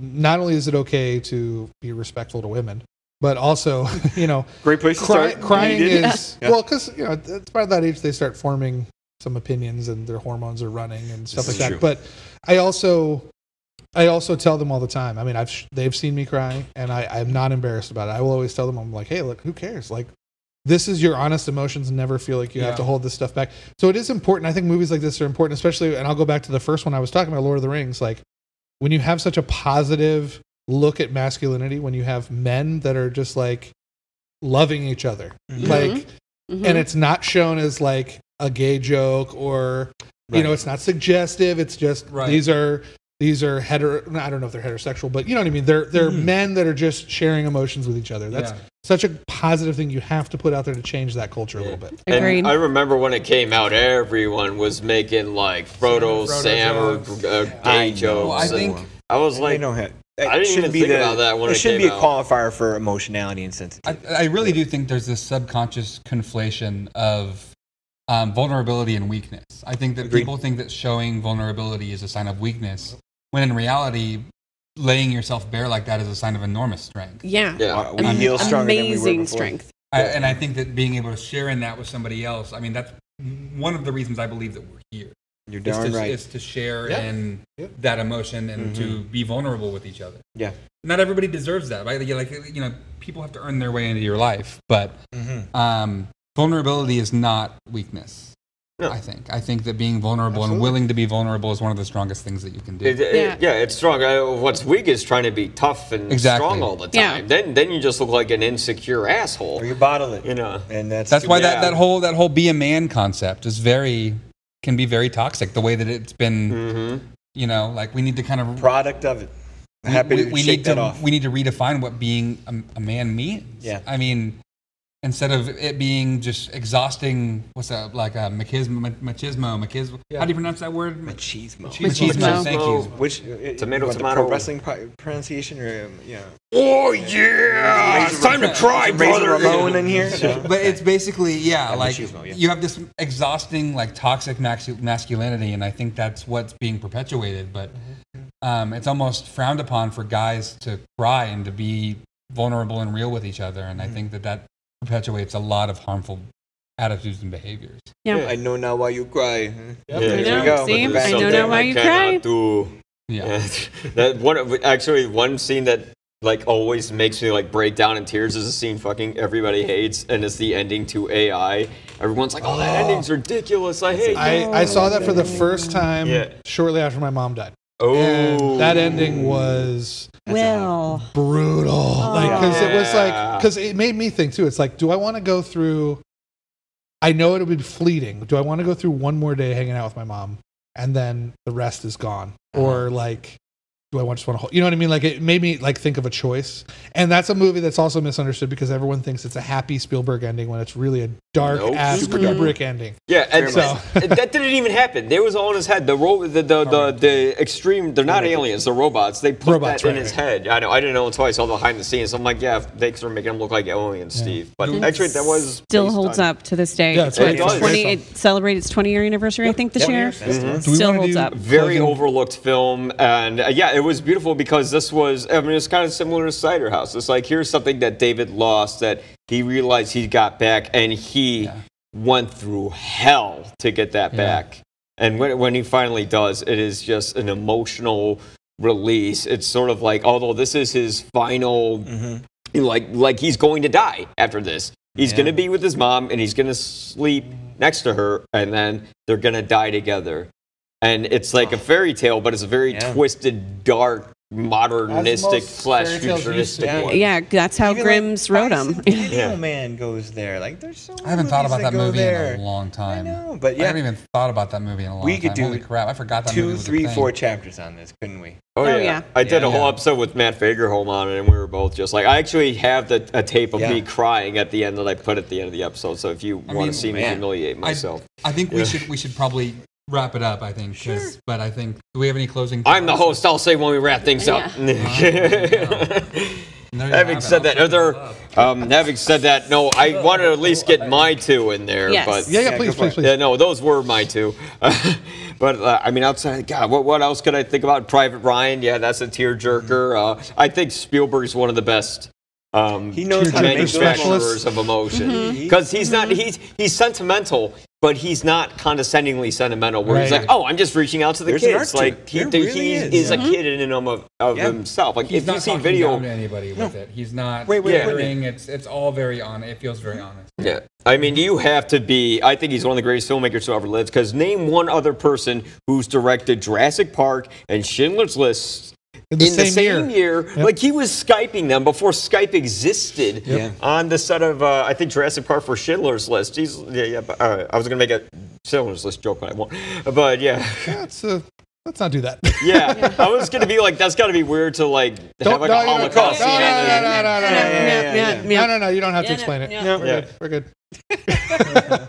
Not only is it okay to be respectful to women, but also, you know, great place to start. Crying is well, because you know, it's by that age they start forming some opinions and their hormones are running and stuff like that. True. But I also tell them all the time. I mean, they've seen me cry, and I'm not embarrassed about it. I will always tell them, I'm like, hey, look, who cares? Like, this is your honest emotions. Never feel like you have to hold this stuff back. So it is important. I think movies like this are important, especially. And I'll go back to the first one I was talking about, Lord of the Rings, like. When you have such a positive look at masculinity, when you have men that are just like loving each other, like, and it's not shown as like a gay joke or, you know, it's not suggestive. It's just, these are I don't know if they're heterosexual, but you know what I mean? They're men that are just sharing emotions with each other. That's such a positive thing you have to put out there to change that culture a little bit. Agreed. And I remember when it came out, everyone was making like Frodo, Sam, or gay jokes. Well, I think I was like, I didn't even think about that when it came out. It should be a qualifier for emotionality and sensitivity. I really do think there's this subconscious conflation of vulnerability and weakness. I think that people think that showing vulnerability is a sign of weakness, when in reality, laying yourself bare like that is a sign of enormous strength. Yeah. We feel stronger than we were before. Amazing strength. And I think that being able to share in that with somebody else, I mean, that's one of the reasons I believe that we're here. You're darn right. Is to share in that emotion and to be vulnerable with each other. Yeah. Not everybody deserves that, right? Like, you know, people have to earn their way into your life, but vulnerability is not weakness. No. I think that being vulnerable and willing to be vulnerable is one of the strongest things that you can do. It's strong. What's weak is trying to be tough and strong all the time. Then you just look like an insecure asshole. Or you bottle it, you know. And that's why that whole be a man concept is can be very toxic. The way that it's been, you know, like we need to kind of product of it. I'm happy we shake that off. We need to redefine what being a man means. Yeah, I mean. Instead of it being just exhausting, what's that, like a machismo? Yeah. How do you pronounce that word? Machismo. Thank you. Which tomato. Pro wrestling pronunciation, or yeah. Oh yeah! It's time to cry, brother. Razor Ramon in here. But it's basically you have this exhausting, like toxic masculinity, and I think that's what's being perpetuated. But it's almost frowned upon for guys to cry and to be vulnerable and real with each other, and I think that perpetuates a lot of harmful attitudes and behaviors. Yeah. I know now why you cry. I know now why you cry. One scene that like always makes me like break down in tears is a scene fucking everybody hates, and it's the ending to AI. Everyone's like, "Oh, that ending's ridiculous. I hate it." I saw that for the first time shortly after my mom died. Oh, and that ending was brutal. Oh. Like, because it was like, because it made me think too. It's like, do I want to go through? I know it'll be fleeting. Do I want to go through one more day hanging out with my mom, and then the rest is gone? Or like, do I just want to hold? You know what I mean? Like, it made me like think of a choice. And that's a movie that's also misunderstood because everyone thinks it's a happy Spielberg ending when it's really a dark ass Kubrick ending. Yeah, and so that didn't even happen. They was all in his head. The extreme. They're not aliens. They're robots. They put robots, that in his head. I know. I didn't know until I saw the behind the scenes. I'm like, yeah, thanks for making him look like Alien Steve. But actually, that was still holds up to this day. Yeah, it's it celebrated its 20-year anniversary, I think, this year. Still holds up. Very overlooked film, and yeah. It was beautiful because this was, I mean, it's kind of similar to Cider House. It's like, here's something that David lost that he realized he got back, and he went through hell to get that back. And when he finally does, it is just an emotional release. It's sort of like, although this is his final, like he's going to die after this. He's going to be with his mom, and he's going to sleep next to her, and then they're going to die together. And it's like a fairy tale, but it's a very twisted, dark, modernistic / futuristic one. Yeah, that's how Grimm's wrote them. Video Man goes there. Like, there's so many I haven't thought about that movie in a long time. I know, but I haven't even thought about that movie in a long time. Holy crap, I forgot that movie was a thing. 4 chapters on this, couldn't we? Oh yeah. I did a whole episode with Matt Fagerholm on it, and we were both just like, I actually have a tape of me crying at the end that I put at the end of the episode. So if you want to see me humiliate myself, I think we should probably wrap it up, I think. Sure. But I think, do we have any closing thoughts? I'm the host. I'll say when we wrap things up. Having said that, no, I wanted to at least get my two in there. Yes. But please. Yeah, no, those were my two. But I mean, outside, God, what else could I think about? Private Ryan, yeah, that's a tearjerker. I think Spielberg's one of the best he knows manufacturers of emotion, because he's sentimental, but he's not condescendingly sentimental. Where he's like, oh, I'm just reaching out to the kids. Like he is a kid in and of himself. Like he's if you see video, down to anybody with it, he's not. Wait. It's all very honest. It feels very honest. Yeah, I mean, you have to be. I think he's one of the greatest filmmakers who ever lived. Because name one other person who's directed Jurassic Park and Schindler's List in the same year. Like he was Skyping them before Skype existed on the set of, I think, Jurassic Park for Schindler's List. I was going to make a Schindler's List joke, but I won't. But yeah. That's Let's not do that. Yeah, yeah. I was going to be like, that's got to be weird to like have like a Holocaust scene. No, you don't have to explain it. No, we're good.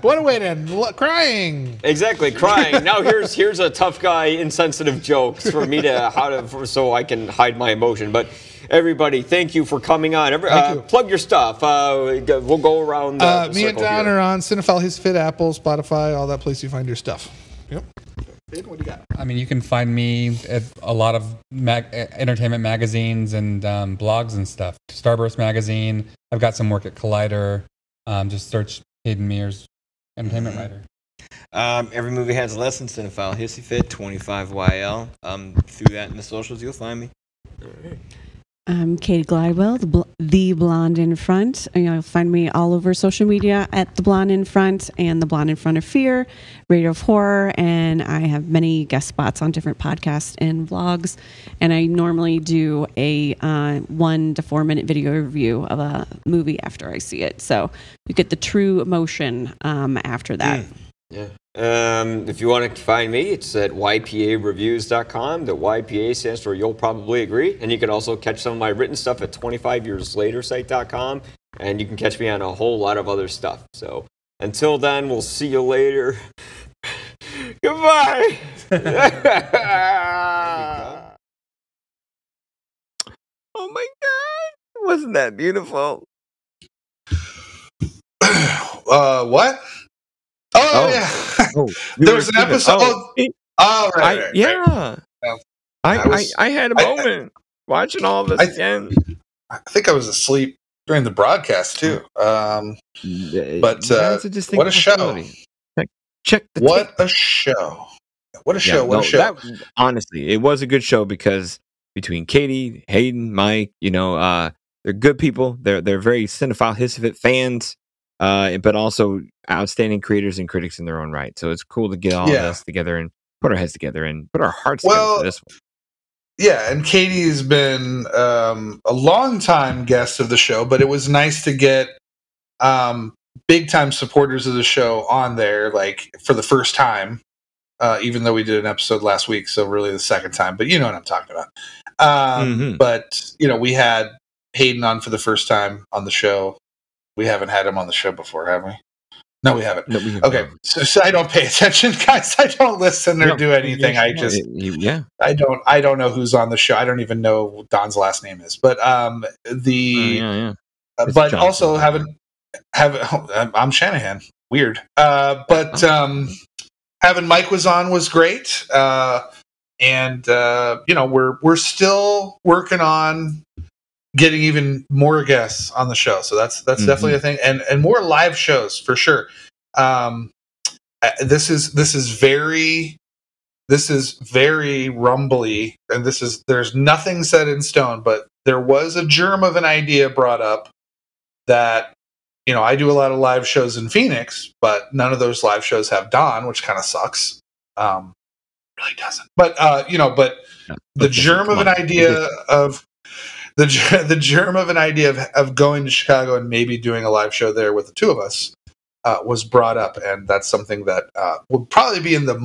What a way to end. Crying. Exactly, crying. Now here's a tough guy, insensitive jokes for me to so I can hide my emotion. But everybody, thank you for coming on. Thank you. Plug your stuff. We'll go around. The me and Don are on Cinephile Hissy Fit, Apple, Spotify, all that place you find your stuff. Yep. What do you got? I mean, you can find me at a lot of entertainment magazines and blogs and stuff. Starburst magazine. I've got some work at Collider. Just search Hayden Mears, entertainment writer. Every movie has a lesson. Cinephile Hissy Fit, 25YL. Through that in the socials, you'll find me. I'm Katie Glidewell, the Blonde in Front. You'll find me all over social media at The Blonde in Front and The Blonde in Front of Fear, Radio of Horror, and I have many guest spots on different podcasts and vlogs. And I normally do a 1 to 4 minute video review of a movie after I see it, so you get the true emotion after that. Yeah. If you want to find me, it's at ypareviews.com. The YPA stands for You'll Probably Agree. And you can also catch some of my written stuff at 25yearslatersite.com. And you can catch me on a whole lot of other stuff. So until then, we'll see you later. Goodbye. Oh my God. Wasn't that beautiful? What? Oh, yeah. There was an episode. Right. Yeah. I had a moment watching all this again. I think I was asleep during the broadcast, too. But what a show. Check the What tape. A show. What a show. What a show. That, honestly, it was a good show because between Katie, Hayden, Mike, they're good people. They're very Cinephile Hissy Fit fans. But also outstanding creators and critics in their own right. So it's cool to get all of us together and put our heads together and put our hearts together for this one. Yeah, and Katie has been a longtime guest of the show, but it was nice to get big-time supporters of the show on there, like, for the first time, even though we did an episode last week, so really the second time. But you know what I'm talking about. But, we had Hayden on for the first time on the show. We haven't had him on the show before, have we? No, we haven't. Okay, so I don't pay attention, guys. I don't listen or do anything. I don't know who's on the show. I don't even know what Don's last name is. But but also I'm Shanahan. Weird. Having Mike was on was great. We're still working on getting even more guests on the show, so that's definitely a thing, and more live shows for sure. This is very rumbly, and there's nothing set in stone, but there was a germ of an idea brought up that I do a lot of live shows in Phoenix, but none of those live shows have Don, which kind of sucks. Really doesn't, but the germ of an idea of. The germ of an idea of going to Chicago and maybe doing a live show there with the two of us was brought up, and that's something that will probably be in the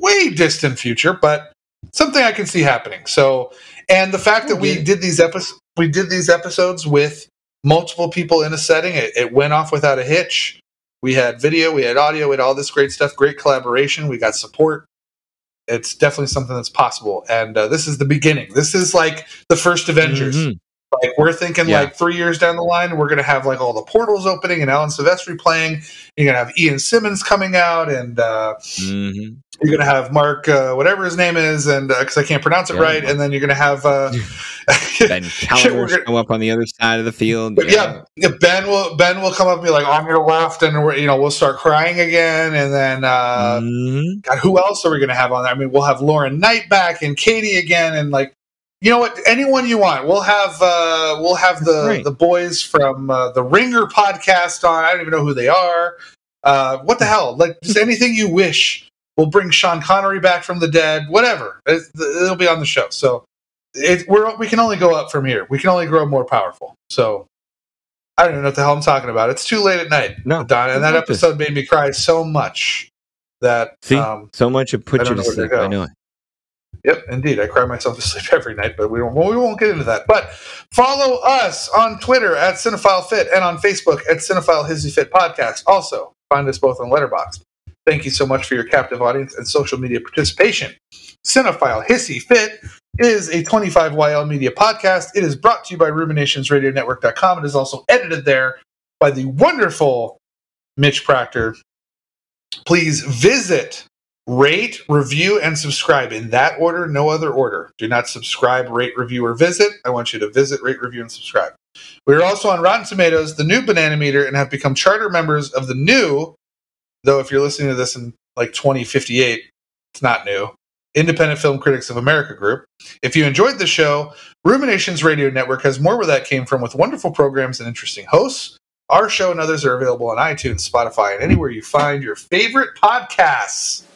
way distant future, but something I can see happening. So, and the fact that we did these episodes with multiple people in a setting, it went off without a hitch. We had video, we had audio, we had all this great stuff, great collaboration. We got support. It's definitely something that's possible, and this is the beginning. This is like the first Avengers. Like we're thinking, like 3 years down the line, we're going to have like all the portals opening and Alan Silvestri playing. You're going to have Ian Simmons coming out, and you're going to have Mark, whatever his name is, and because I can't pronounce it right, and then you're going to have Ben Callender come up on the other side of the field. Yeah, Ben will come up and be like, "On your left," and we'll start crying again. And then God, who else are we going to have on there? I mean, we'll have Lauren Knight back and Katie again, and like. You know what? Anyone you want. We'll have the boys from the Ringer podcast on. I don't even know who they are. What the hell? Like just anything you wish. We'll bring Sean Connery back from the dead. Whatever. It'll be on the show. So we can only go up from here. We can only grow more powerful. So I don't even know what the hell I'm talking about. It's too late at night, Don. And that episode made me cry so much that so much it put you to sleep. I know it. Yep, indeed. I cry myself to sleep every night, but we won't get into that. But follow us on Twitter at Cinephile Fit and on Facebook at Cinephile Hissy Fit Podcast. Also, find us both on Letterboxd. Thank you so much for your captive audience and social media participation. Cinephile Hissy Fit is a 25YL media podcast. It is brought to you by RuminationsRadioNetwork.com. It is also edited there by the wonderful Mitch Proctor. Please visit, rate, review, and subscribe in that order, no other order. Do not subscribe, rate, review, or visit. I want you to visit, rate, review, and subscribe. We are also on Rotten Tomatoes, the new Banana Meter, and have become charter members of the new, though if you're listening to this in like 2058, it's not new, Independent Film Critics of America group. If you enjoyed the show, Ruminations Radio Network has more where that came from with wonderful programs and interesting hosts. Our show and others are available on iTunes, Spotify, and anywhere you find your favorite podcasts.